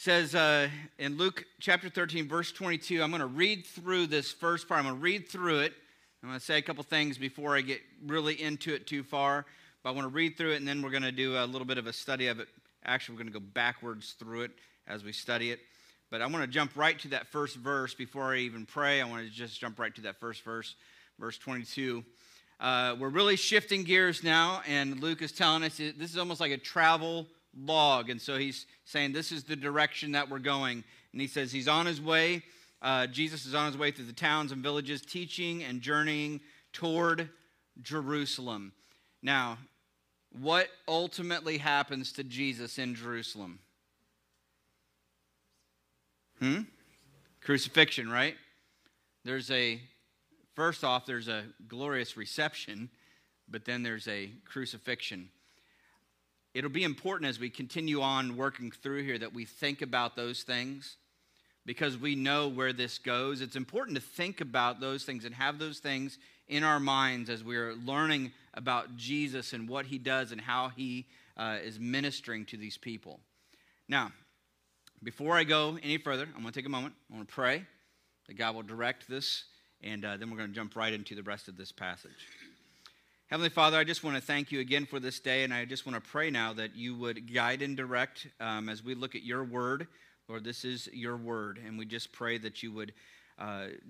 says in Luke chapter 13, verse 22, I'm going to read through this first part. I'm going to read through it. I'm going to say a couple things before I get really into it too far. But I want to read through it, and then we're going to do a little bit of a study of it. Actually, we're going to go backwards through it as we study it. But I want to jump right to that first verse before I even pray. I want to just jump right to that first verse, verse 22. We're really shifting gears now, and Luke is telling us this is almost like a travel log. And so he's saying this is the direction that we're going. And he says he's on his way. Jesus is on his way through the towns and villages, teaching and journeying toward Jerusalem. Now, what ultimately happens to Jesus in Jerusalem? Crucifixion, right? First off, there's a glorious reception, but then there's a crucifixion. It'll be important as we continue on working through here that we think about those things because we know where this goes. It's important to think about those things and have those things in our minds as we're learning about Jesus and what he does and how he is ministering to these people. Now, before I go any further, I'm going to take a moment. I want to pray that God will direct this, and then we're going to jump right into the rest of this passage. Heavenly Father, I just want to thank you again for this day, and I just want to pray now that you would guide and direct as we look at your word. Lord, this is your word, and we just pray that you would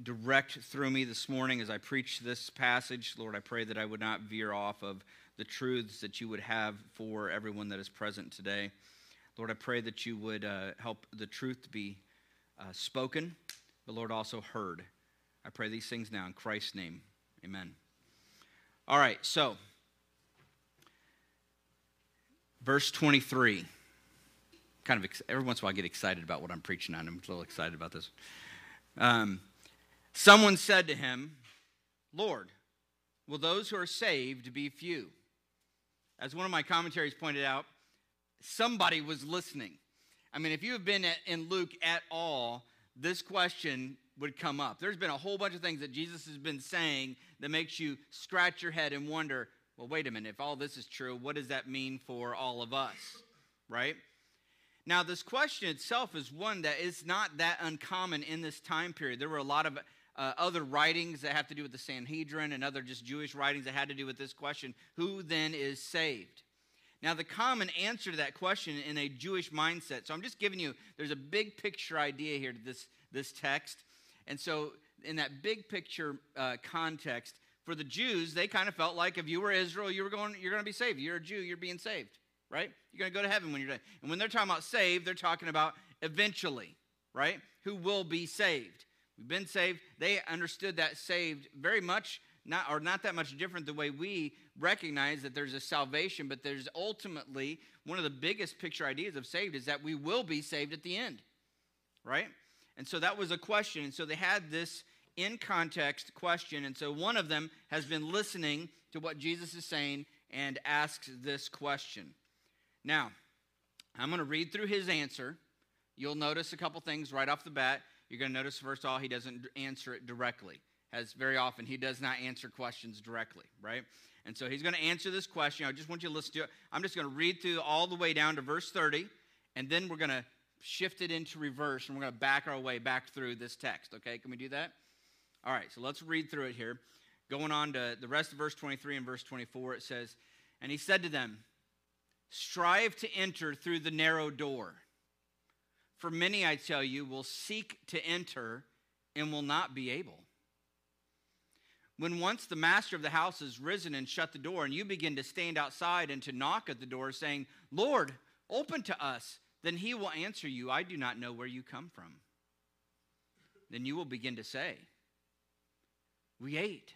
direct through me this morning as I preach this passage. Lord, I pray that I would not veer off of the truths that you would have for everyone that is present today. Lord, I pray that you would help the truth be spoken, but Lord, also heard. I pray these things now in Christ's name. Amen. All right, so verse 23. Kind of every once in a while I get excited about what I'm preaching on. I'm a little excited about this. Someone said to him, "Lord, will those who are saved be few?" As one of my commentaries pointed out, somebody was listening. I mean, if you have been in Luke at all, this question would come up. There's been a whole bunch of things that Jesus has been saying that makes you scratch your head and wonder, well, wait a minute, if all this is true, what does that mean for all of us, right? Now, this question itself is one that is not that uncommon in this time period. There were a lot of other writings that have to do with the Sanhedrin and other just Jewish writings that had to do with this question, who then is saved? Now, the common answer to that question in a Jewish mindset, so I'm just giving you, there's a big picture idea here to this text. And so in that big picture context, for the Jews, they kind of felt like if you were Israel, you're going to be saved. You're a Jew, you're being saved, right? You're going to go to heaven when you're dead. And when they're talking about saved, they're talking about eventually, right? Who will be saved. We've been saved. They understood that saved very much, not that much different the way we recognize that there's a salvation, but there's ultimately one of the biggest picture ideas of saved is that we will be saved at the end, right? And so that was a question. And so they had this in context question. And so one of them has been listening to what Jesus is saying and asks this question. Now, I'm going to read through his answer. You'll notice a couple things right off the bat. You're going to notice, first of all, he doesn't answer it directly. As very often, he does not answer questions directly, right? And so he's going to answer this question. I just want you to listen to it. I'm just going to read through all the way down to verse 30, and then we're going to shift it into reverse, and we're going to back our way back through this text, okay? Can we do that? All right, so let's read through it here. Going on to the rest of verse 23 and verse 24, it says, "And he said to them, 'Strive to enter through the narrow door. For many, I tell you, will seek to enter and will not be able. When once the master of the house has risen and shut the door, and you begin to stand outside and to knock at the door, saying, "Lord, open to us," then he will answer you, "I do not know where you come from." Then you will begin to say, "We ate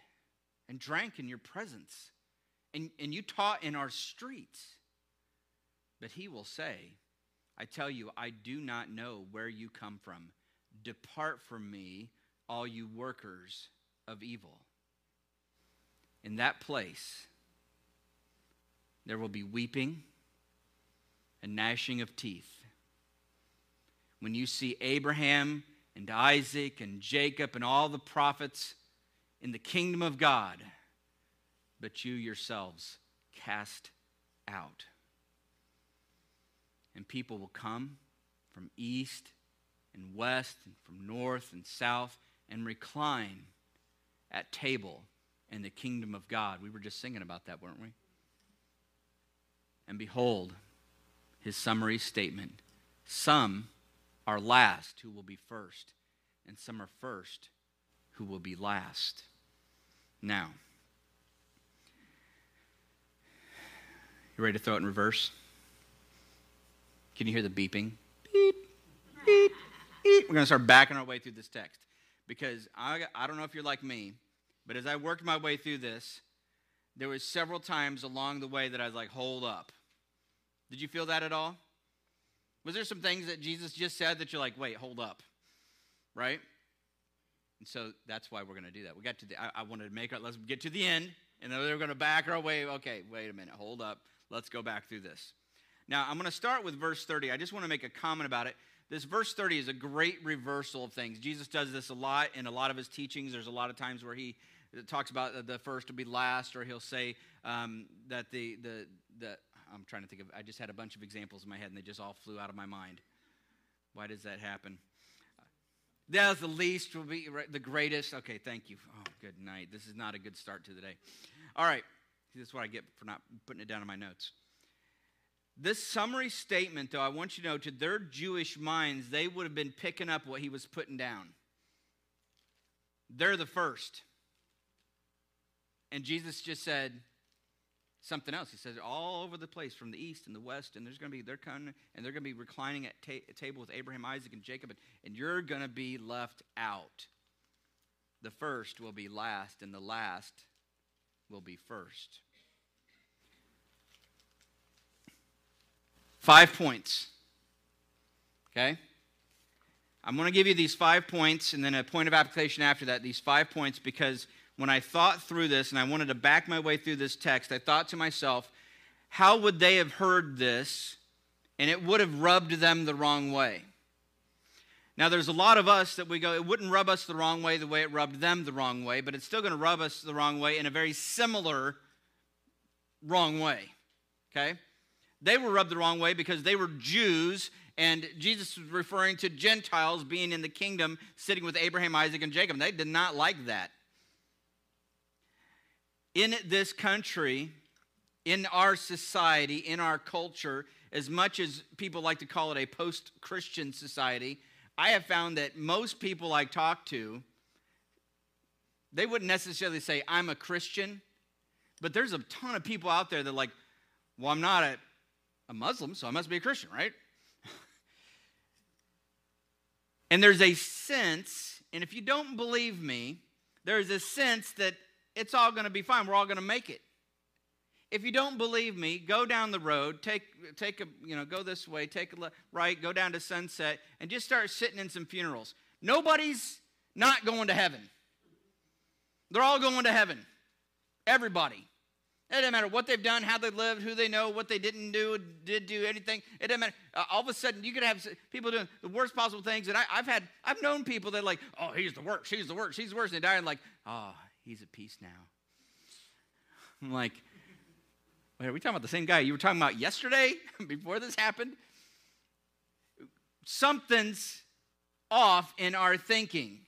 and drank in your presence, and you taught in our streets." But he will say, "I tell you, I do not know where you come from. Depart from me, all you workers of evil." In that place, there will be weeping and gnashing of teeth. When you see Abraham and Isaac and Jacob and all the prophets in the kingdom of God, but you yourselves cast out. And people will come from east and west and from north and south, and recline at table in the kingdom of God. We were just singing about that, weren't we? And behold, his summary statement: some are last who will be first, and some are first who will be last. Now, you ready to throw it in reverse? Can you hear the beeping? Beep, beep, beep. We're going to start backing our way through this text, because I don't know if you're like me, but as I worked my way through this, there was several times along the way that I was like, hold up. Did you feel that at all? Was there some things that Jesus just said that you're like, wait, hold up, right? And so that's why we're going to do that. We got to the, I wanted to make it, let's get to the end, and then we're going to back our way. Okay, wait a minute, hold up. Let's go back through this. Now, I'm going to start with verse 30. I just want to make a comment about it. This verse 30 is a great reversal of things. Jesus does this a lot in a lot of his teachings. There's a lot of times where he talks about the first will be last, or he'll say that the I'm trying to think of, I just had a bunch of examples in my head, and they just all flew out of my mind. Why does that happen? That's the least will be the greatest. Okay, thank you. Oh, good night. This is not a good start to the day. All right. This is what I get for not putting it down in my notes. This summary statement, though, I want you to know, to their Jewish minds, they would have been picking up what he was putting down. They're the first. And Jesus just said something else. He says, all over the place, from the east and the west, and there's going to be, they're coming, and they're going to be reclining at a table with Abraham, Isaac, and Jacob, and you're going to be left out. The first will be last, and the last will be first. 5 points, okay? I'm going to give you these 5 points and then a point of application after that, these 5 points, because when I thought through this and I wanted to back my way through this text, I thought to myself, how would they have heard this? And it would have rubbed them the wrong way. Now, there's a lot of us that we go, it wouldn't rub us the wrong way the way it rubbed them the wrong way, but it's still going to rub us the wrong way in a very similar wrong way, okay? They were rubbed the wrong way because they were Jews, and Jesus was referring to Gentiles being in the kingdom, sitting with Abraham, Isaac, and Jacob. They did not like that. In this country, in our society, in our culture, as much as people like to call it a post-Christian society, I have found that most people I talk to, they wouldn't necessarily say, I'm a Christian, but there's a ton of people out there that are like, well, I'm not a Muslim, so I must be a Christian, right? And there's a sense, and if you don't believe me, there's a sense that it's all going to be fine. We're all going to make it. If you don't believe me, go down the road, take a, you know, go this way, take a left, right, go down to Sunset, and just start sitting in some funerals. Nobody's not going to heaven. They're all going to heaven. Everybody. It doesn't matter what they've done, how they lived, who they know, what they didn't do, did do, anything. It doesn't matter. All of a sudden, you could have people doing the worst possible things. And I've known people that are like, oh, he's the worst, he's the worst, he's the worst. And they die and like, oh, he's at peace now. I'm like, wait, are we talking about the same guy you were talking about yesterday before this happened? Something's off in our thinking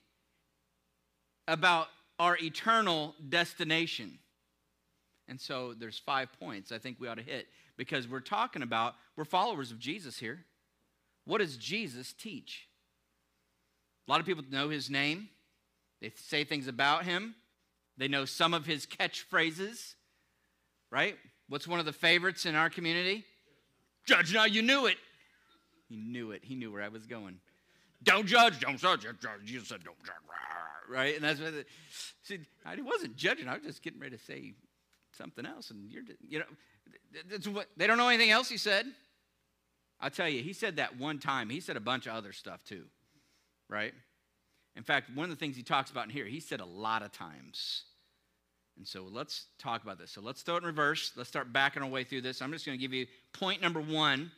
about our eternal destination. And so there's 5 points I think we ought to hit, because we're talking about, we're followers of Jesus here. What does Jesus teach? A lot of people know his name. They say things about him. They know some of his catchphrases, right? What's one of the favorites in our community? Judge not, you knew it. He knew it. He knew where I was going. Don't judge, don't judge. Jesus said don't judge, right? And that's what it, see, I wasn't judging. I was just getting ready to say something else, and you know, that's what, they don't know anything else he said. I'll tell you, he said that one time. He said a bunch of other stuff too, right? In fact, one of the things he talks about in here, he said a lot of times. And so let's talk about this. So let's throw it in reverse. Let's start backing our way through this. I'm just going to give you point number one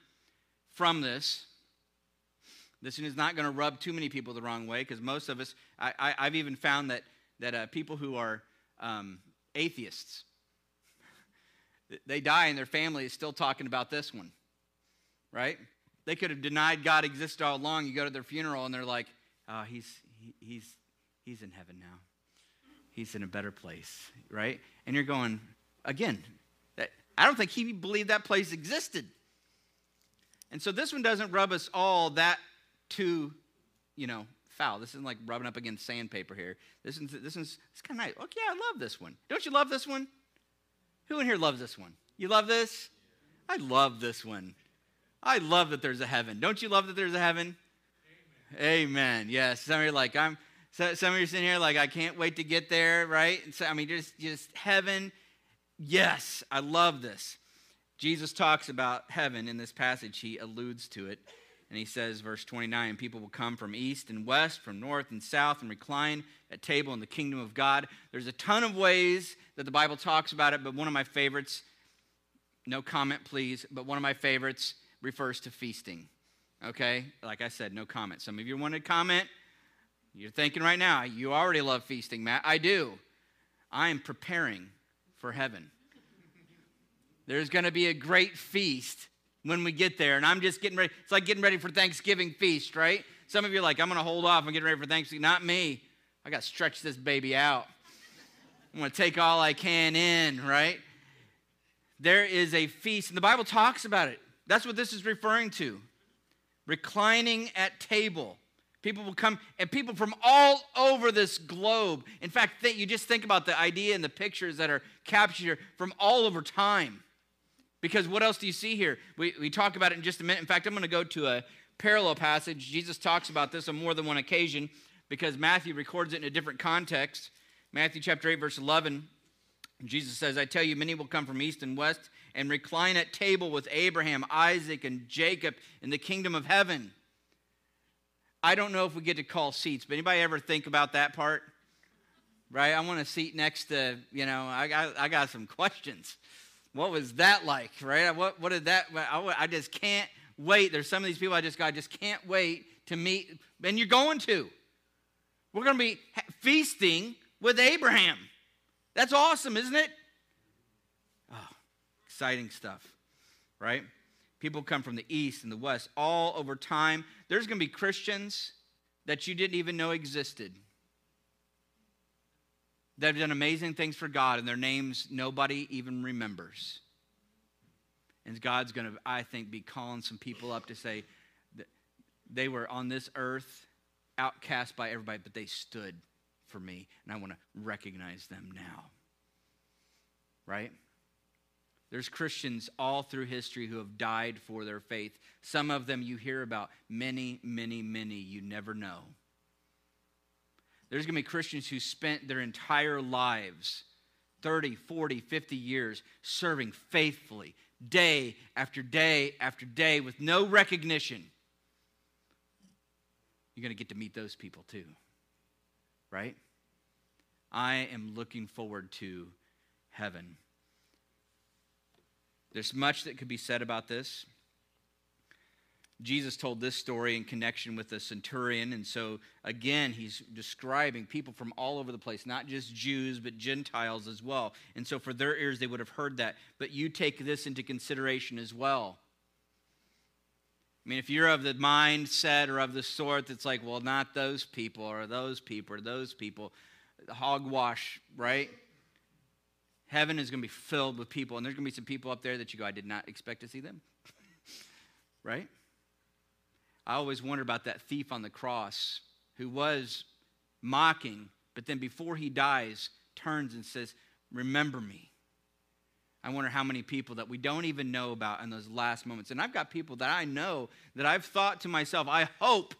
from this. This one is not going to rub too many people the wrong way, because most of us, I've even found that people who are atheists, they die and their family is still talking about this one, right? They could have denied God existed all along. You go to their funeral and they're like, oh, he's in heaven now. He's in a better place, right? And you're going, again, I don't think he believed that place existed. And so this one doesn't rub us all that too, foul. This isn't like rubbing up against sandpaper here. This one's it's kind of nice. Okay, I love this one. Don't you love this one? Who in here loves this one? You love this? I love this one. I love that there's a heaven. Don't you love that there's a heaven? Amen. Yes. Some of you are like, some of you are sitting here like, I can't wait to get there, right? And so, just heaven. Yes, I love this. Jesus talks about heaven in this passage. He alludes to it. And he says, verse 29, people will come from east and west, from north and south, and recline at table in the kingdom of God. There's a ton of ways that the Bible talks about it, but one of my favorites, no comment please, but one of my favorites refers to feasting. Okay? Like I said, no comment. Some of you want to comment. You're thinking right now, you already love feasting, Matt. I do. I am preparing for heaven. There's going to be a great feast when we get there, and I'm just getting ready. It's like getting ready for Thanksgiving feast, right? Some of you are like, I'm going to hold off. I'm getting ready for Thanksgiving. Not me. I got to stretch this baby out. I'm going to take all I can in, right? There is a feast, and the Bible talks about it. That's what this is referring to. Reclining at table. People will come, and people from all over this globe. In fact, you just think about the idea and the pictures that are captured here from all over time. Because what else do you see here? We talk about it in just a minute. In fact, I'm going to go to a parallel passage. Jesus talks about this on more than one occasion because Matthew records it in a different context. Matthew chapter 8, verse 11, Jesus says, I tell you, many will come from east and west and recline at table with Abraham, Isaac, and Jacob in the kingdom of heaven. I don't know if we get to call seats, but anybody ever think about that part? Right? I want a seat next to, I got some questions. What was that like, right? What did that, I just can't wait. There's some of these people I just can't wait to meet. And you're going to. We're going to be feasting with Abraham. That's awesome, isn't it? Oh, exciting stuff, right? People come from the east and the west all over time. There's going to be Christians that you didn't even know existed that have done amazing things for God, and their names nobody even remembers. And God's going to, I think, be calling some people up to say that they were on this earth, outcast by everybody, but they stood for me, and I want to recognize them now. Right? There's Christians all through history who have died for their faith. Some of them you hear about, many, many, many you never know. There's going to be Christians who spent their entire lives, 30, 40, 50 years, serving faithfully, day after day after day, with no recognition. You're going to get to meet those people too, right? I am looking forward to heaven. There's much that could be said about this. Jesus told this story in connection with the centurion, and so, again, he's describing people from all over the place, not just Jews, but Gentiles as well. And so for their ears, they would have heard that. But you take this into consideration as well. I mean, if you're of the mindset or of the sort that's like, well, not those people or those people or those people, hogwash, right? Heaven is going to be filled with people, and there's going to be some people up there that you go, I did not expect to see them, right? I always wonder about that thief on the cross who was mocking, but then before he dies, turns and says, remember me. I wonder how many people that we don't even know about in those last moments. And I've got people that I know that I've thought to myself, I hope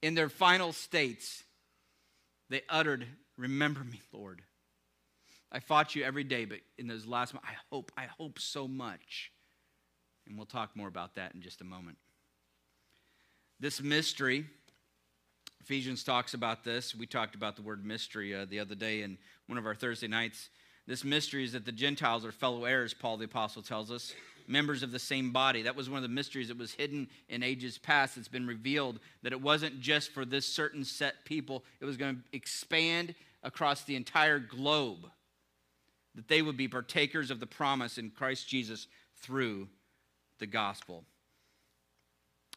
in their final states, they uttered, remember me, Lord. I fought you every day, but in those last moments, I hope so much. And we'll talk more about that in just a moment. This mystery, Ephesians talks about this. We talked about the word mystery the other day in one of our Thursday nights. This mystery is that the Gentiles are fellow heirs, Paul the Apostle tells us, members of the same body. That was one of the mysteries that was hidden in ages past. It's been revealed that it wasn't just for this certain set people. It was going to expand across the entire globe, that they would be partakers of the promise in Christ Jesus through the gospel.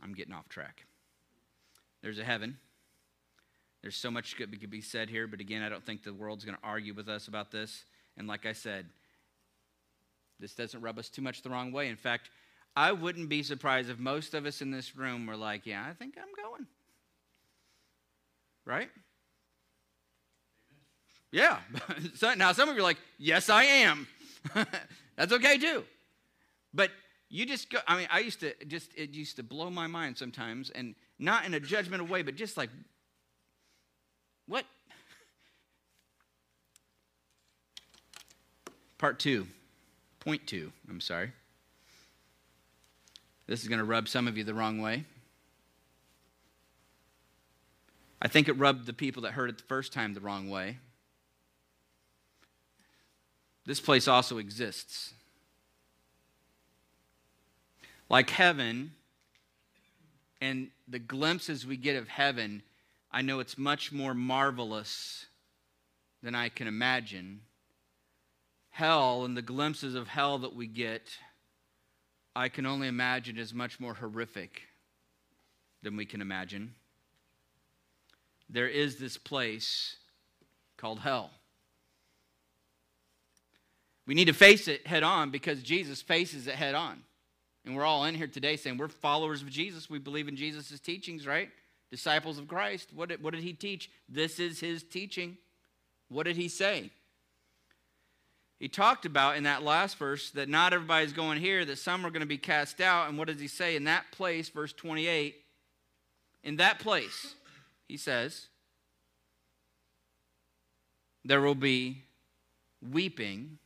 I'm getting off track. There's a heaven. There's so much that could be said here, but again, I don't think the world's going to argue with us about this. And like I said, this doesn't rub us too much the wrong way. In fact, I wouldn't be surprised if most of us in this room were like, yeah, I think I'm going. Right? Yeah. So, now, some of you are like, yes, I am. That's okay, too. But you just go, I mean, it used to blow my mind sometimes, and not in a judgmental way, but just like, what? Point two, I'm sorry. This is going to rub some of you the wrong way. I think it rubbed the people that heard it the first time the wrong way. This place also exists. Like heaven, and the glimpses we get of heaven, I know it's much more marvelous than I can imagine. Hell and the glimpses of hell that we get, I can only imagine is much more horrific than we can imagine. There is this place called hell. We need to face it head on because Jesus faces it head on. And we're all in here today saying we're followers of Jesus. We believe in Jesus' teachings, right? Disciples of Christ. What did he teach? This is his teaching. What did he say? He talked about in that last verse that not everybody's going here, that some are going to be cast out. And what does he say? In that place, verse 28, in that place, he says, there will be weeping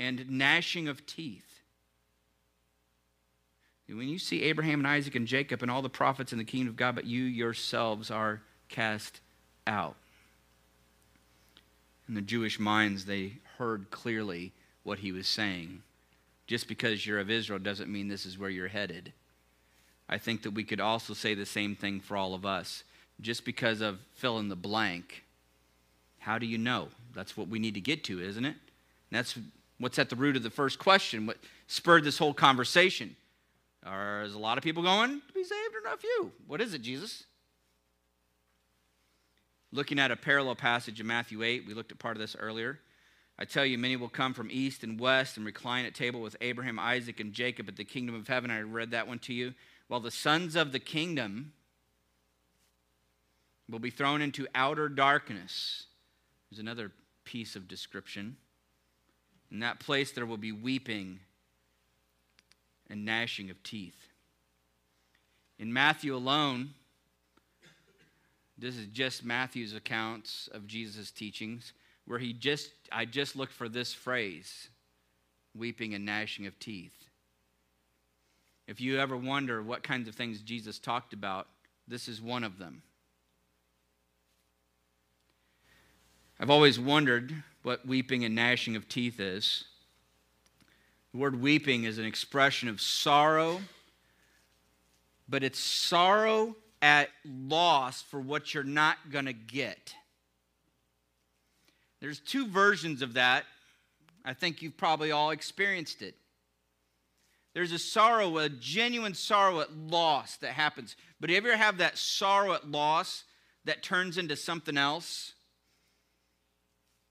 and gnashing of teeth. When you see Abraham and Isaac and Jacob and all the prophets in the kingdom of God, but you yourselves are cast out. In the Jewish minds, they heard clearly what he was saying. Just because you're of Israel doesn't mean this is where you're headed. I think that we could also say the same thing for all of us. Just because of fill in the blank, how do you know? That's what we need to get to, isn't it? And that's what's at the root of the first question, what spurred this whole conversation. Are a lot of people going to be saved or not few? What is it, Jesus? Looking at a parallel passage in Matthew 8, we looked at part of this earlier. I tell you, many will come from east and west and recline at table with Abraham, Isaac, and Jacob at the kingdom of heaven. I read that one to you. While the sons of the kingdom will be thrown into outer darkness. There's another piece of description. In that place there will be weeping and gnashing of teeth. In Matthew alone, this is just Matthew's accounts of Jesus' teachings, where I just looked for this phrase, weeping and gnashing of teeth. If you ever wonder what kinds of things Jesus talked about, this is one of them. I've always wondered what weeping and gnashing of teeth is. The word weeping is an expression of sorrow, but it's sorrow at loss for what you're not going to get. There's two versions of that. I think you've probably all experienced it. There's a sorrow, a genuine sorrow at loss that happens. But if you ever have that sorrow at loss that turns into something else,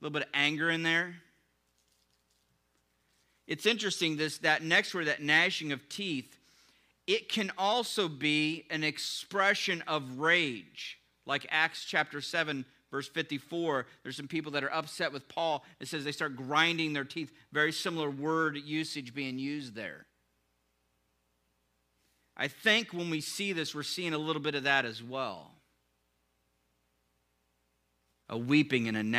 a little bit of anger in there. It's interesting, that next word, that gnashing of teeth, it can also be an expression of rage. Like Acts chapter 7, verse 54, there's some people that are upset with Paul. It says they start grinding their teeth. Very similar word usage being used there. I think when we see this, we're seeing a little bit of that as well. A weeping and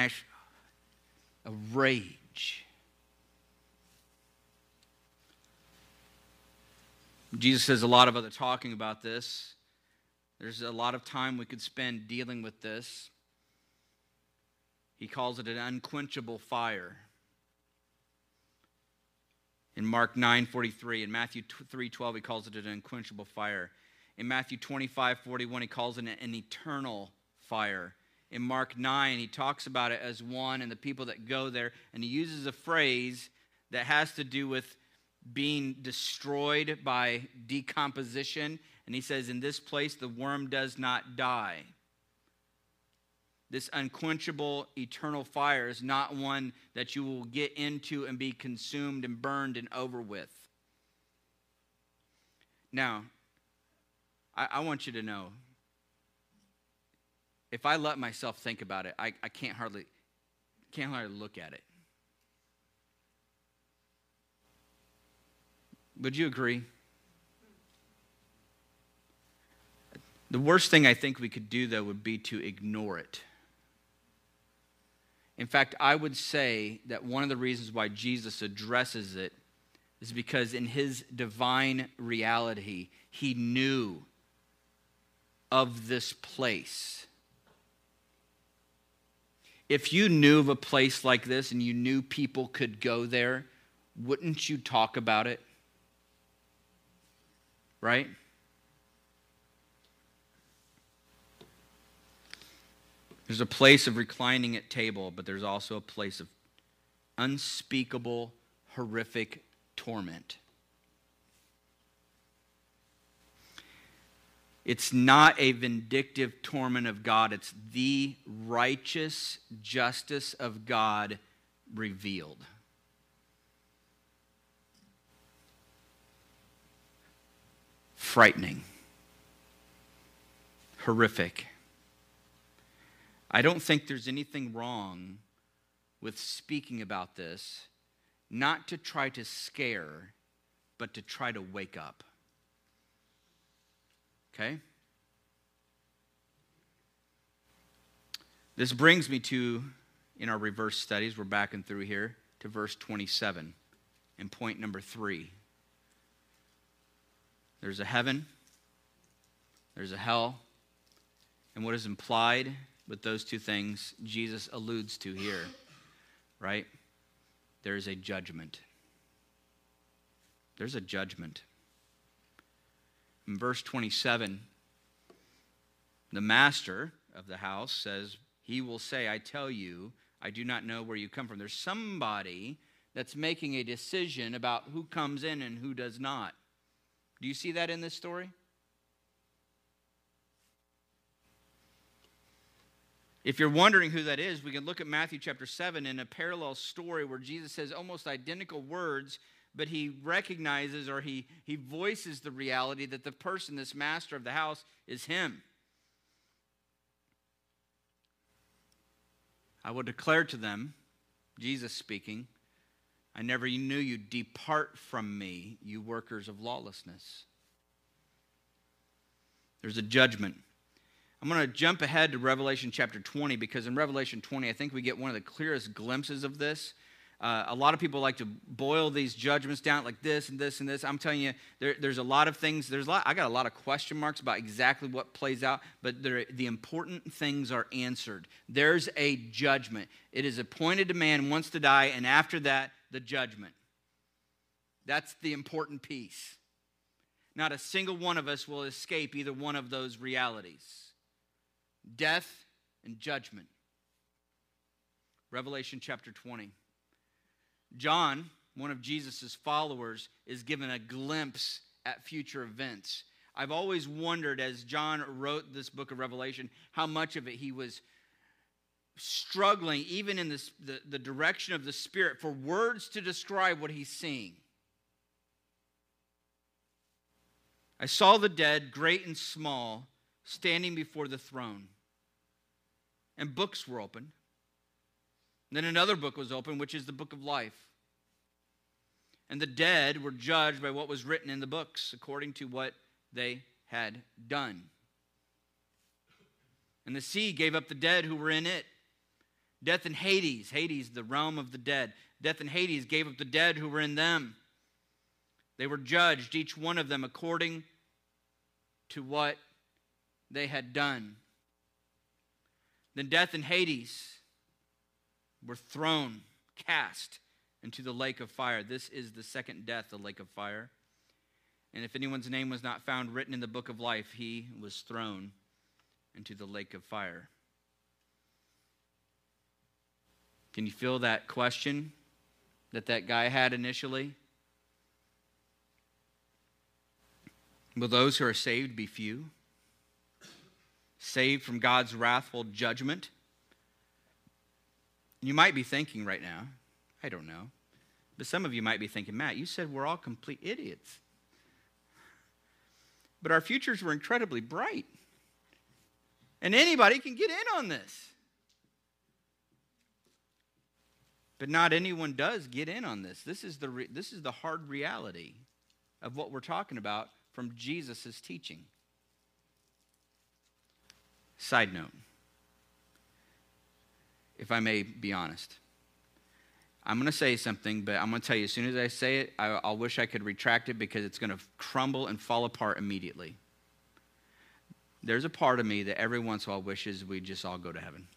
a rage. Jesus says a lot of other talking about this. There's a lot of time we could spend dealing with this. He calls it an unquenchable fire. In Mark 9:43, in Matthew 3:12, he calls it an unquenchable fire. In Matthew 25:41, he calls it an eternal fire. In Mark 9, he talks about it as one and the people that go there, and he uses a phrase that has to do with being destroyed by decomposition. And he says, in this place, the worm does not die. This unquenchable eternal fire is not one that you will get into and be consumed and burned and over with. Now, I want you to know, if I let myself think about it, I can't hardly look at it. Would you agree? The worst thing I think we could do, though, would be to ignore it. In fact, I would say that one of the reasons why Jesus addresses it is because in his divine reality, he knew of this place. If you knew of a place like this and you knew people could go there, wouldn't you talk about it? Right? There's a place of reclining at table, but there's also a place of unspeakable, horrific torment. It's not a vindictive torment of God. It's the righteous justice of God revealed. Frightening. Horrific. I don't think there's anything wrong with speaking about this, not to try to scare, but to try to wake up. Okay? This brings me to, in our reverse studies, we're backing through here, to verse 27 and point number 3. There's a heaven, there's a hell, and what is implied with those two things Jesus alludes to here, right? There is a judgment. There's a judgment. In verse 27, the master of the house says, he will say, I tell you, I do not know where you come from. There's somebody that's making a decision about who comes in and who does not. Do you see that in this story? If you're wondering who that is, we can look at Matthew chapter 7 in a parallel story where Jesus says almost identical words, but he recognizes or he voices the reality that the person, this master of the house, is him. I will declare to them, Jesus speaking, I never knew you. Depart from me, you workers of lawlessness. There's a judgment. I'm going to jump ahead to Revelation chapter 20 because in Revelation 20, I think we get one of the clearest glimpses of this. A lot of people like to boil these judgments down like this and this and this. I'm telling you, there's a lot of things. I got a lot of question marks about exactly what plays out, but the important things are answered. There's a judgment. It is appointed to man once to die, and after that, the judgment. That's the important piece. Not a single one of us will escape either one of those realities. Death and judgment. Revelation chapter 20. John, one of Jesus' followers, is given a glimpse at future events. I've always wondered, as John wrote this book of Revelation, how much of it he was struggling, even in the direction of the Spirit, for words to describe what he's seeing. I saw the dead, great and small, standing before the throne. And books were opened. Then another book was opened, which is the book of life. And the dead were judged by what was written in the books, according to what they had done. And the sea gave up the dead who were in it. Death and Hades, Hades, the realm of the dead. Death and Hades gave up the dead who were in them. They were judged, each one of them, according to what they had done. Then death and Hades were thrown, cast into the lake of fire. This is the second death, the lake of fire. And if anyone's name was not found written in the book of life, he was thrown into the lake of fire. Can you feel that question that guy had initially? Will those who are saved be few? Saved from God's wrathful judgment? You might be thinking right now, I don't know, but some of you might be thinking, Matt, you said we're all complete idiots. But our futures were incredibly bright. And anybody can get in on this. But not anyone does get in on this. This is the hard reality of what we're talking about from Jesus' teaching. Side note, if I may be honest, I'm going to say something, but I'm going to tell you as soon as I say it, I'll wish I could retract it because it's going to crumble and fall apart immediately. There's a part of me that every once in a while wishes we'd just all go to heaven.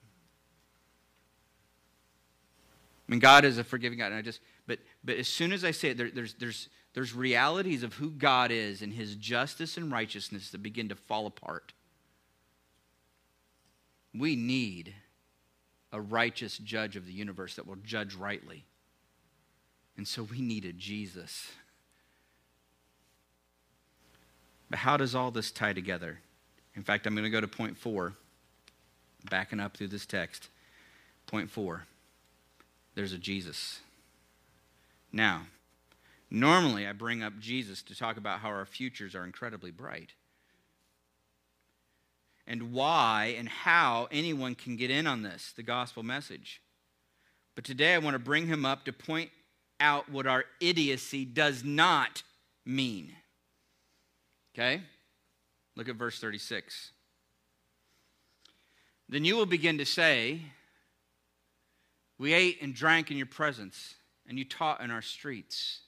I mean, God is a forgiving God, and but as soon as I say it, there's realities of who God is and His justice and righteousness that begin to fall apart. We need a righteous judge of the universe that will judge rightly. And so we needed Jesus. But how does all this tie together? In fact, I'm going to go to point 4, backing up through this text. Point 4, there's a Jesus. Now, normally I bring up Jesus to talk about how our futures are incredibly bright, and why and how anyone can get in on this, the gospel message. But today I want to bring him up to point out what our idiocy does not mean. Okay? Look at verse 36. Then you will begin to say, we ate and drank in your presence, and you taught in our streets.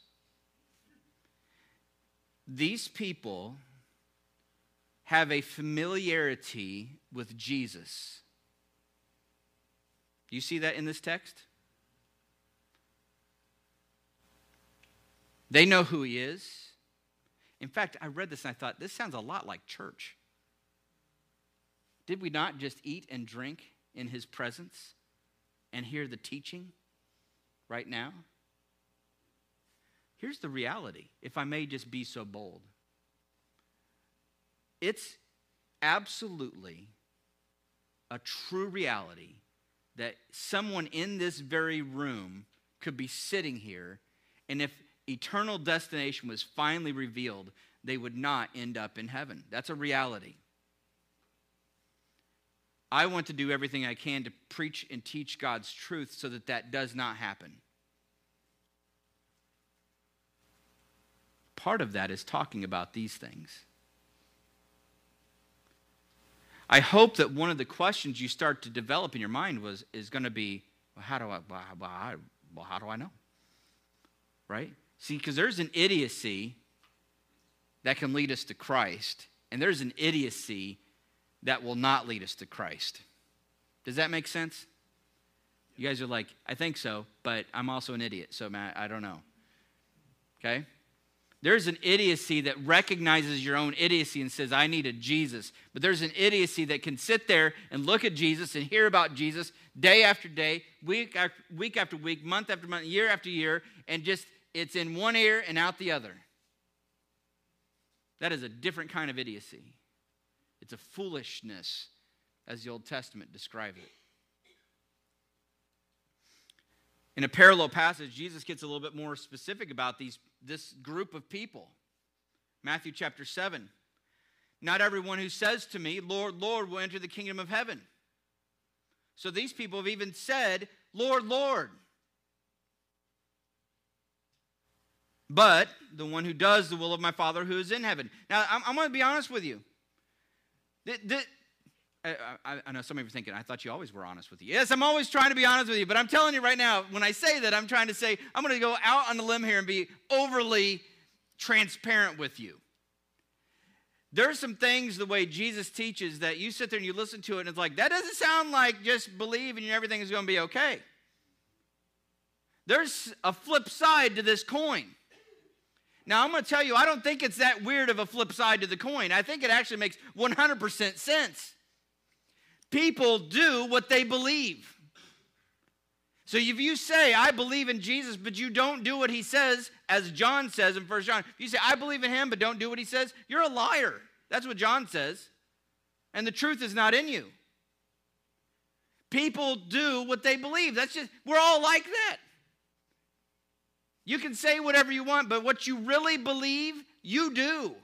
These people have a familiarity with Jesus. Do you see that in this text? They know who he is. In fact, I read this and I thought, this sounds a lot like church. Did we not just eat and drink in his presence and hear the teaching right now? Here's the reality, if I may just be so bold. It's absolutely a true reality that someone in this very room could be sitting here, and if eternal destination was finally revealed, they would not end up in heaven. That's a reality. I want to do everything I can to preach and teach God's truth so that that does not happen. Part of that is talking about these things. I hope that one of the questions you start to develop in your mind is going to be, how do I know? Right? See, because there's an idiocy that can lead us to Christ, and there's an idiocy that will not lead us to Christ. Does that make sense? You guys are like, I think so, but I'm also an idiot, so Matt, I don't know. Okay? There's an idiocy that recognizes your own idiocy and says, I need a Jesus. But there's an idiocy that can sit there and look at Jesus and hear about Jesus day after day, week after week, month after month, year after year, and just it's in one ear and out the other. That is a different kind of idiocy. It's a foolishness, as the Old Testament describes it. In a parallel passage, Jesus gets a little bit more specific about this group of people. Matthew chapter 7. Not everyone who says to me, Lord, Lord, will enter the kingdom of heaven. So these people have even said, Lord, Lord. But the one who does the will of my Father who is in heaven. Now, I'm going to be honest with you. I know some of you are thinking, I thought you always were honest with you. Yes, I'm always trying to be honest with you, but I'm telling you right now, when I say that, I'm trying to say, I'm going to go out on a limb here and be overly transparent with you. There are some things the way Jesus teaches that you sit there and you listen to it, and it's like, that doesn't sound like just believe and everything is going to be okay. There's a flip side to this coin. Now, I'm going to tell you, I don't think it's that weird of a flip side to the coin. I think it actually makes 100% sense. People do what they believe. So if you say, I believe in Jesus, but you don't do what he says, as John says in 1 John, if you say, I believe in him, but don't do what he says, you're a liar. That's what John says. And the truth is not in you. People do what they believe. That's just, we're all like that. You can say whatever you want, but what you really believe, you do.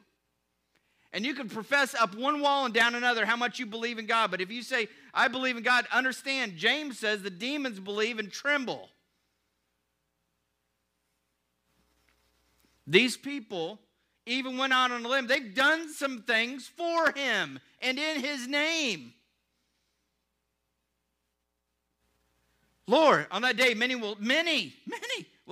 And you can profess up one wall and down another how much you believe in God. But if you say, I believe in God, understand, James says the demons believe and tremble. These people even went out on a limb. They've done some things for him and in his name. Lord, on that day, many will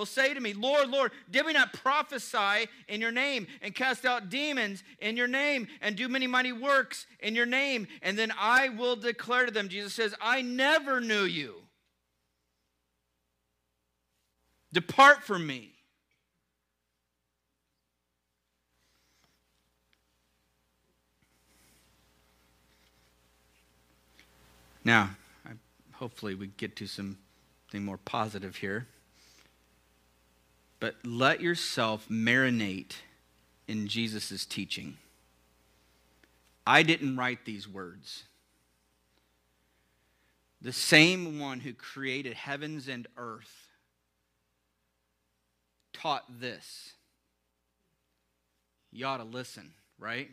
say to me, Lord, Lord, did we not prophesy in your name and cast out demons in your name and do many mighty works in your name? And then I will declare to them, Jesus says, I never knew you. Depart from me. Now, hopefully we get to something more positive here. But let yourself marinate in Jesus' teaching. I didn't write these words. The same one who created heavens and earth taught this. You ought to listen, right?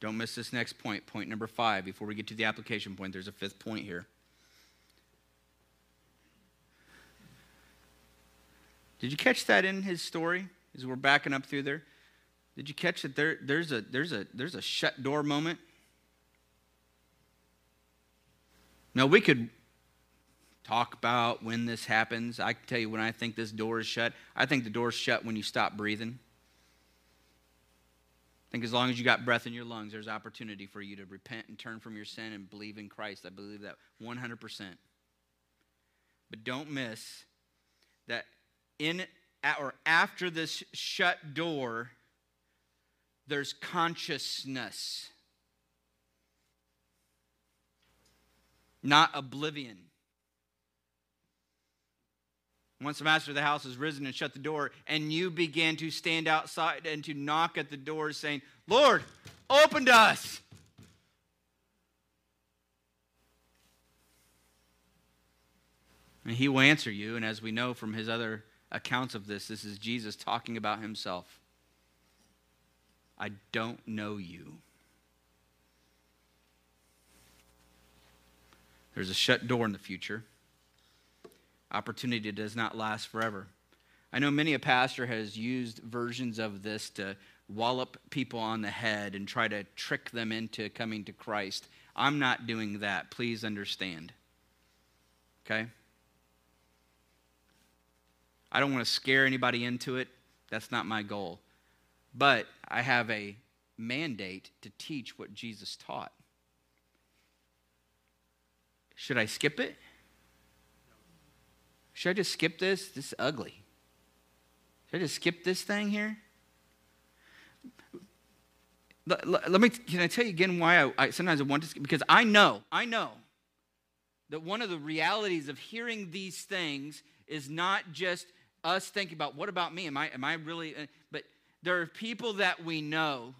Don't miss this next point, point number 5. Before we get to the application point, there's a 5th point here. Did you catch that in his story as we're backing up through there? Did you catch that there's a shut door moment? Now, we could talk about when this happens. I can tell you when I think this door is shut. I think the door's shut when you stop breathing. I think as long as you got breath in your lungs, there's opportunity for you to repent and turn from your sin and believe in Christ. I believe that 100%. But don't miss that in or after this shut door, there's consciousness, not oblivion. Once the master of the house has risen and shut the door, and you began to stand outside and to knock at the door saying, Lord, open to us. And he will answer you, and as we know from his other accounts of this, this is Jesus talking about himself. I don't know you. There's a shut door in the future. Opportunity does not last forever. I know many a pastor has used versions of this to wallop people on the head and try to trick them into coming to Christ. I'm not doing that. Please understand. Okay? I don't want to scare anybody into it. That's not my goal. But I have a mandate to teach what Jesus taught. Should I skip it? Should I just skip this? This is ugly. Should I just skip this thing here? Can I tell you again why I sometimes I want to skip? Because I know that one of the realities of hearing these things is not just us thinking about, what about me? Am I really? But there are people that we know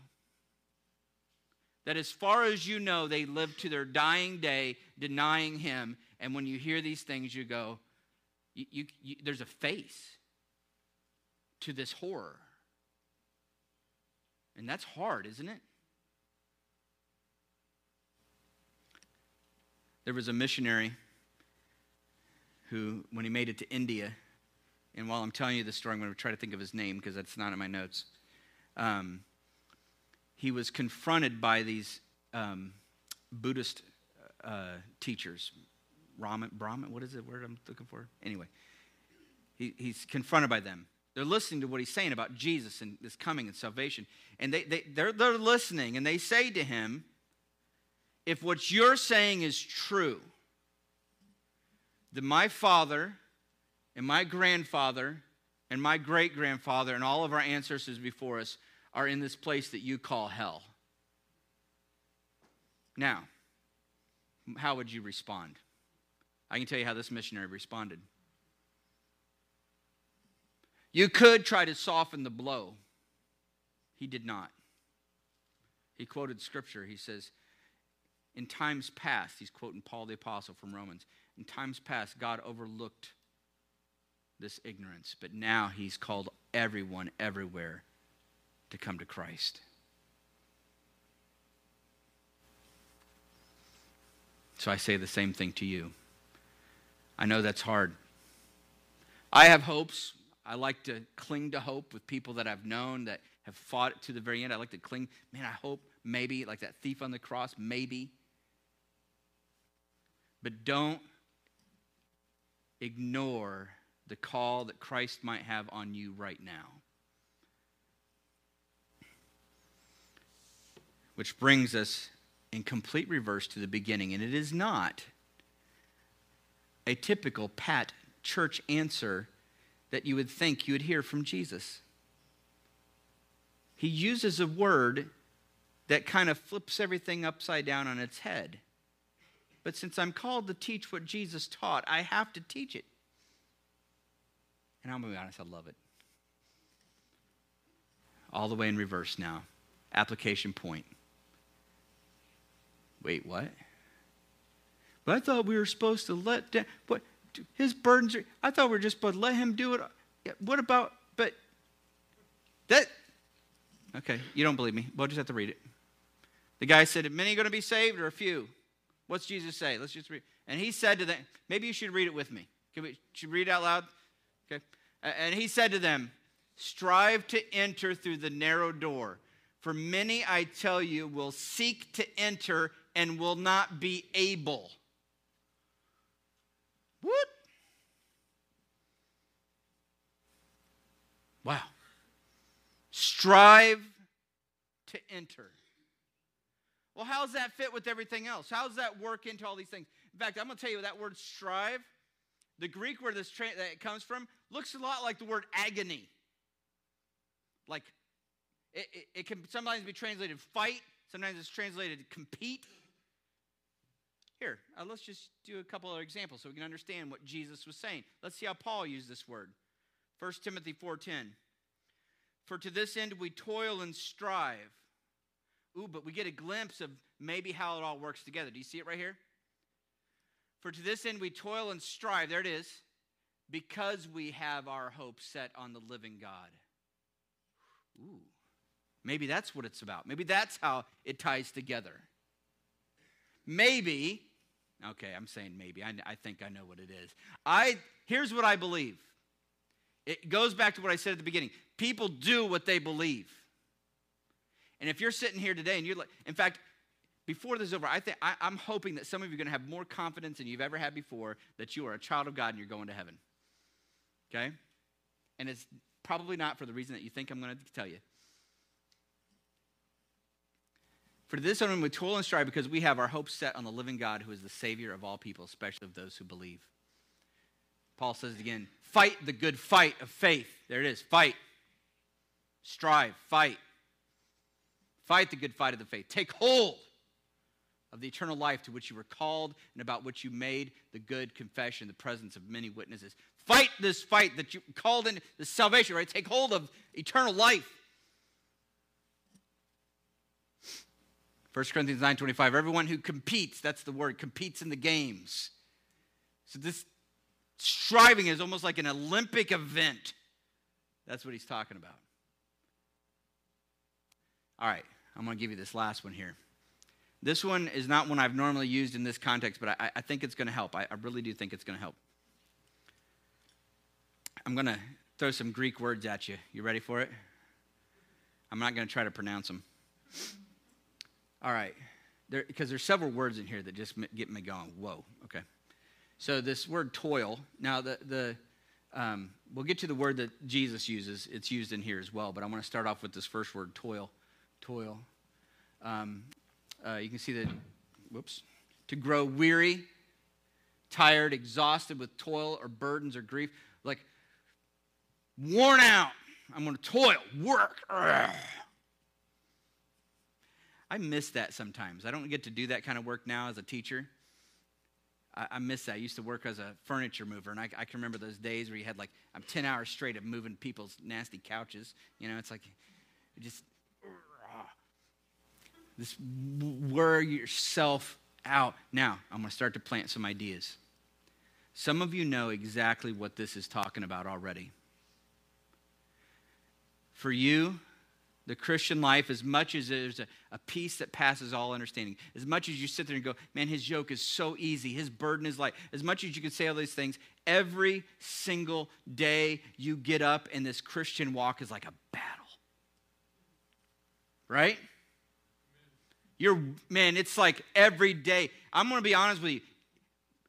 that, as far as you know, they live to their dying day denying him. And when you hear these things, you go, there's a face to this horror. And that's hard, isn't it? There was a missionary who, when he made it to India, and while I'm telling you this story, I'm going to try to think of his name because that's not in my notes. He was confronted by these Buddhist teachers. Brahmin, what is the word I'm looking for? Anyway, he's confronted by them. They're listening to what he's saying about Jesus and his coming and salvation. And they're listening, and they say to him, if what you're saying is true, then my father and my grandfather and my great-grandfather and all of our ancestors before us are in this place that you call hell. Now, how would you respond? I can tell you how this missionary responded. You could try to soften the blow. He did not. He quoted scripture. He says, in times past, he's quoting Paul the Apostle from Romans, in times past, God overlooked this ignorance, but now he's called everyone everywhere to come to Christ. So I say the same thing to you. I know that's hard. I have hopes. I like to cling to hope with people that I've known that have fought to the very end. I like to cling. Man, I hope maybe, like that thief on the cross, maybe. But don't ignore the call that Christ might have on you right now. Which brings us in complete reverse to the beginning. And it is not a typical pat church answer that you would think you would hear from Jesus. He uses a word that kind of flips everything upside down on its head. But since I'm called to teach what Jesus taught, I have to teach it. And I'm going to be honest, I love it. All the way in reverse now. Application point. Wait, what? But I thought we were supposed to let down, but his burdens are, I thought we were just supposed to let him do it. What about, but that, okay, you don't believe me. We'll just have to read it. The guy said, many are going to be saved or a few? What's Jesus say? Let's just read. And he said to them, maybe you should read it with me. Should we read it out loud? Okay. And he said to them, strive to enter through the narrow door. For many, I tell you, will seek to enter and will not be able. What? Wow. Strive to enter. Well, how does that fit with everything else? How does that work into all these things? In fact, I'm going to tell you that word strive, the Greek word that it comes from, looks a lot like the word agony. Like It can sometimes be translated fight. Sometimes it's translated compete. Here, let's just do a couple other examples so we can understand what Jesus was saying. Let's see how Paul used this word. 1 Timothy 4:10. For to this end we toil and strive. Ooh, but we get a glimpse of maybe how it all works together. Do you see it right here? For to this end we toil and strive. There it is. Because we have our hope set on the living God. Ooh. Maybe that's what it's about. Maybe that's how it ties together. Maybe, okay, I'm saying maybe. I think I know what it is. Here's what I believe. It goes back to what I said at the beginning. People do what they believe. And if you're sitting here today and you're like, in fact, before this is over, I'm hoping that some of you are going to have more confidence than you've ever had before that you are a child of God and you're going to heaven. Okay? And it's probably not for the reason that you think I'm going to tell you. For this one we toil and strive because we have our hope set on the living God who is the Savior of all people, especially of those who believe. Paul says it again, fight the good fight of faith. There it is, fight. Strive, fight. Fight the good fight of the faith. Take hold of the eternal life to which you were called and about which you made the good confession in the presence of many witnesses. Fight this fight that you called in the salvation, right? Take hold of eternal life. 1 Corinthians 9:25, everyone who competes, that's the word, competes in the games. So this striving is almost like an Olympic event. That's what he's talking about. All right, I'm going to give you this last one here. This one is not one I've normally used in this context, but I think it's going to help. I really do think it's going to help. I'm going to throw some Greek words at you. You ready for it? I'm not going to try to pronounce them. All right, because there's several words in here that just get me going. Whoa, okay. So this word toil, now the we'll get to the word that Jesus uses. It's used in here as well, but I want to start off with this first word, toil. Toil. You can see that, to grow weary, tired, exhausted with toil or burdens or grief. Like, worn out. I'm going to toil, work. Ugh. I miss that sometimes. I don't get to do that kind of work now as a teacher. I miss that. I used to work as a furniture mover, and I can remember those days where you had like, I'm 10 hours straight of moving people's nasty couches. You know, it's like, just this wear yourself out. Now, I'm going to start to plant some ideas. Some of you know exactly what this is talking about already. For you, the Christian life, as much as there's a peace that passes all understanding, as much as you sit there and go, man, his yoke is so easy, his burden is light, as much as you can say all these things, every single day you get up and this Christian walk is like a battle. Right? Man, it's like every day. I'm going to be honest with you.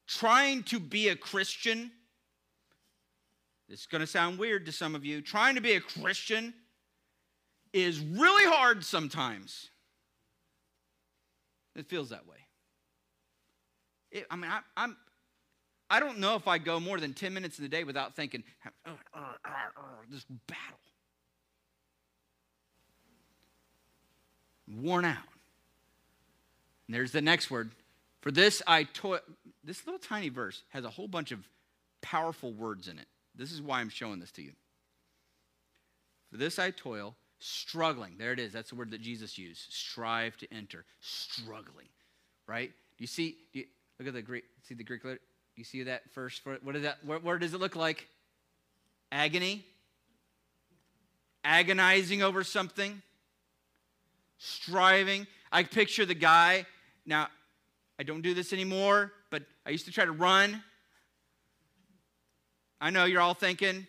Trying to be a Christian, it's going to sound weird to some of you, trying to be a Christian is really hard sometimes. It feels that way. I don't know if I go more than 10 minutes in the day without thinking, this battle. I'm worn out. And there's the next word. For this I toil. This little tiny verse has a whole bunch of powerful words in it. This is why I'm showing this to you. For this I toil, struggling. There it is. That's the word that Jesus used. Strive to enter. Struggling. Right? Do you look at the Greek? See the Greek letter? You see that first? What is that? What does it look like? Agony. Agonizing over something. Striving. I picture the guy. Now, I don't do this anymore, but I used to try to run. I know you're all thinking,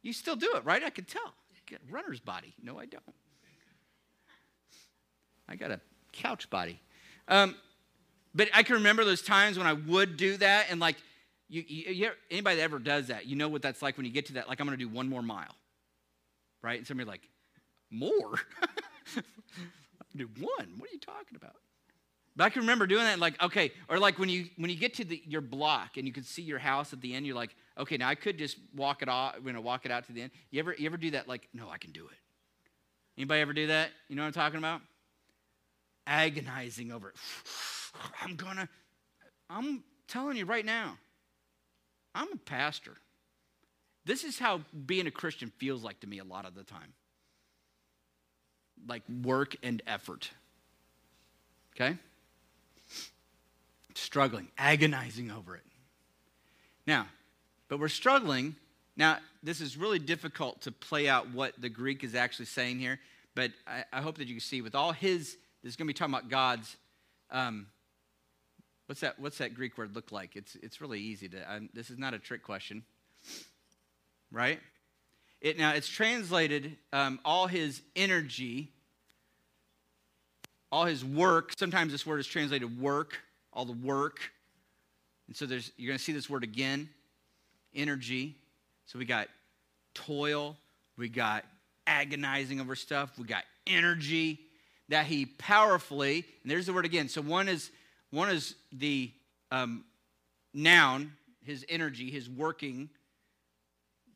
you still do it, right? I can tell. Got a runner's body. No, I don't. I got a couch body. But I can remember those times when I would do that, and like, anybody that ever does that, you know what that's like when you get to that, like, I'm going to do one more mile, right? And somebody's like, more? Do one? What are you talking about? But I can remember doing that, like, okay, or like when you get to your block and you can see your house at the end, you're like, okay, now I could just walk it off, walk it out to the end. You ever do that? Like, no, I can do it. Anybody ever do that? You know what I'm talking about? Agonizing over it. I'm telling you right now, I'm a pastor. This is how being a Christian feels like to me a lot of the time. Like work and effort. Okay? Struggling, agonizing over it. But we're struggling. Now, this is really difficult to play out what the Greek is actually saying here, but I hope that you can see with all his, this is going to be talking about God's, what's that Greek word look like? It's really easy to, this is not a trick question, right? It's translated all his energy, all his work. Sometimes this word is translated work, all the work. And so you're going to see this word again, energy. So we got toil, we got agonizing over stuff, we got energy that he powerfully, and there's the word again. So one is the noun, his energy, his working.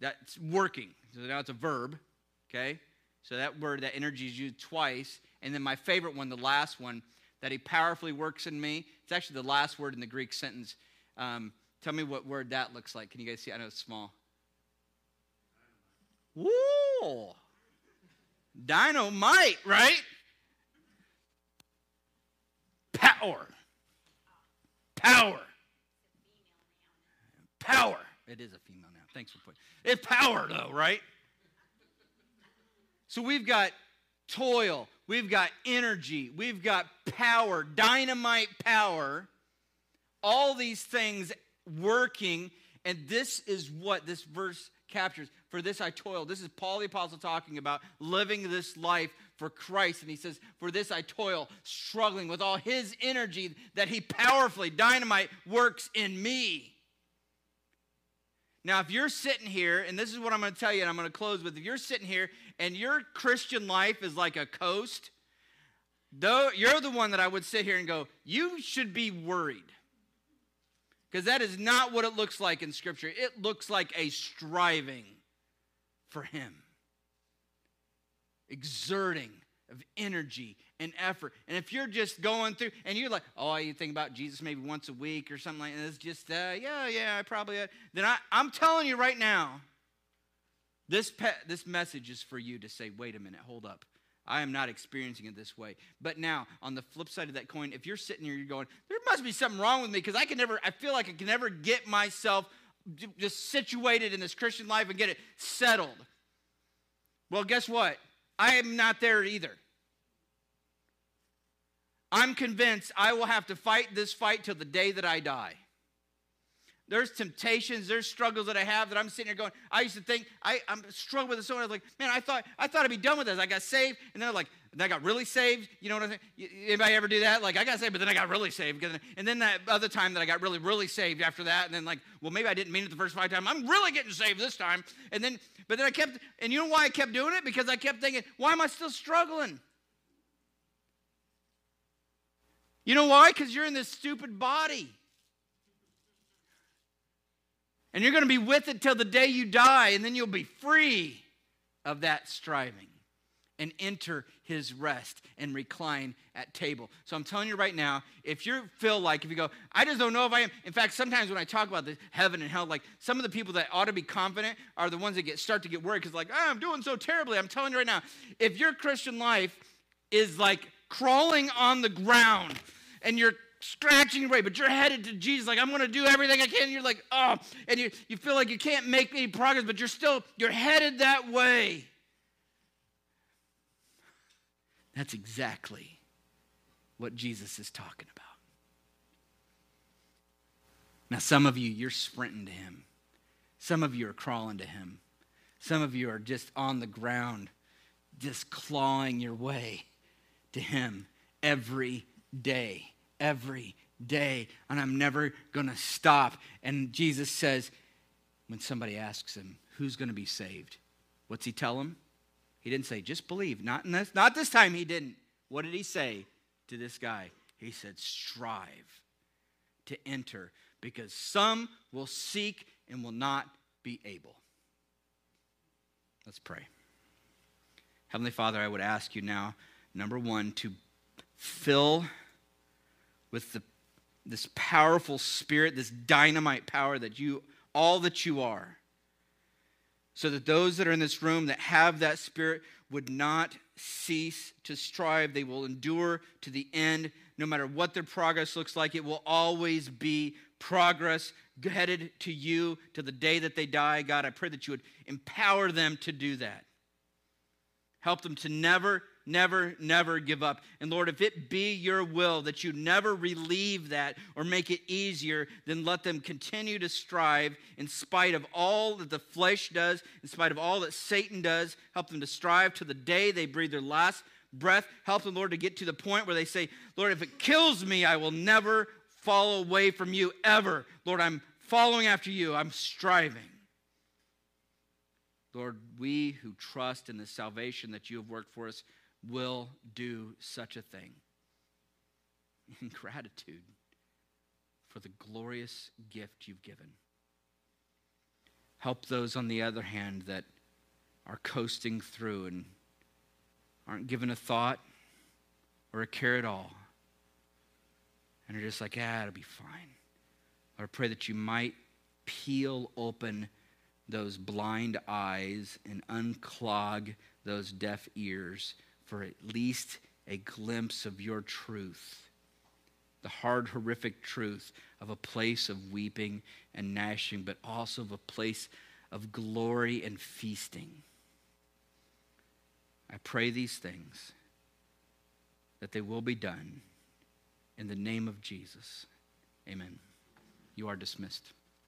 That's working. So now it's a verb, okay? So that word, that energy is used twice. And then my favorite one, the last one, that he powerfully works in me. It's actually the last word in the Greek sentence. Tell me what word that looks like. Can you guys see? I know it's small. Woo! Dynamite, right? Power. It is a female noun. Thanks for putting it. It's power, though, right? So we've got toil. We've got energy. We've got power, dynamite power. All these things working. And this is what this verse captures. For this I toil. This is Paul the Apostle talking about living this life for Christ. And he says, for this I toil, struggling with all his energy that he powerfully, dynamite, works in me. Now, if you're sitting here, and this is what I'm going to tell you, and I'm going to close with, if you're sitting here and your Christian life is like a coast, though you're the one that I would sit here and go, you should be worried. Because that is not what it looks like in Scripture. It looks like a striving for him. Exerting of energy and effort. And if you're just going through and you're like, oh, you think about Jesus maybe once a week or something like that, it's just, then I'm telling you right now, this message is for you to say, wait a minute, hold up. I am not experiencing it this way. But now, on the flip side of that coin, if you're sitting here, you're going, there must be something wrong with me because I feel like I can never get myself just situated in this Christian life and get it settled. Well, guess what? I am not there either. I'm convinced I will have to fight this fight till the day that I die. There's temptations, there's struggles that I have that I'm sitting here going, I used to think, I'm struggling with this. So I was like, man, I thought I'd be done with this. I got saved, and then I got really saved. You know what I'm saying? Anybody ever do that? Like, I got saved, but then I got really saved. And then that other time that I got really, really saved after that, and then like, well, maybe I didn't mean it the first 5 times. I'm really getting saved this time. But then I kept, and you know why I kept doing it? Because I kept thinking, why am I still struggling? You know why? Because you're in this stupid body. And you're going to be with it till the day you die, and then you'll be free of that striving and enter his rest and recline at table. So I'm telling you right now, if you go, I just don't know if I am. In fact, sometimes when I talk about this heaven and hell, like some of the people that ought to be confident are the ones that start to get worried because I'm doing so terribly. I'm telling you right now, if your Christian life is like crawling on the ground and you're scratching your way, but you're headed to Jesus, like, I'm going to do everything I can, and you're like, oh, and you feel like you can't make any progress, but you're headed that way. That's exactly what Jesus is talking about. Now, some of you, you're sprinting to him. Some of you are crawling to him. Some of you are just on the ground, just clawing your way to him every day. Every day, and I'm never going to stop. And Jesus says, when somebody asks him, who's going to be saved? What's he tell him? He didn't say, just believe. Not this time he didn't. What did he say to this guy? He said, strive to enter, because some will seek and will not be able. Let's pray. Heavenly Father, I would ask you now, number one, to fill with this powerful spirit, this dynamite power that all that you are, so that those that are in this room that have that spirit would not cease to strive. They will endure to the end. No matter what their progress looks like, it will always be progress headed to you to the day that they die. God, I pray that you would empower them to do that. Help them to never give up. And Lord, if it be your will that you never relieve that or make it easier, then let them continue to strive in spite of all that the flesh does, in spite of all that Satan does. Help them to strive till the day they breathe their last breath. Help them, Lord, to get to the point where they say, Lord, if it kills me, I will never fall away from you ever. Lord, I'm following after you. I'm striving. Lord, we who trust in the salvation that you have worked for us will do such a thing in gratitude for the glorious gift you've given. Help those, on the other hand, that are coasting through and aren't given a thought or a care at all and are just like, it'll be fine. Lord, I pray that you might peel open those blind eyes and unclog those deaf ears for at least a glimpse of your truth, the hard, horrific truth of a place of weeping and gnashing, but also of a place of glory and feasting. I pray these things, that they will be done in the name of Jesus. Amen. You are dismissed.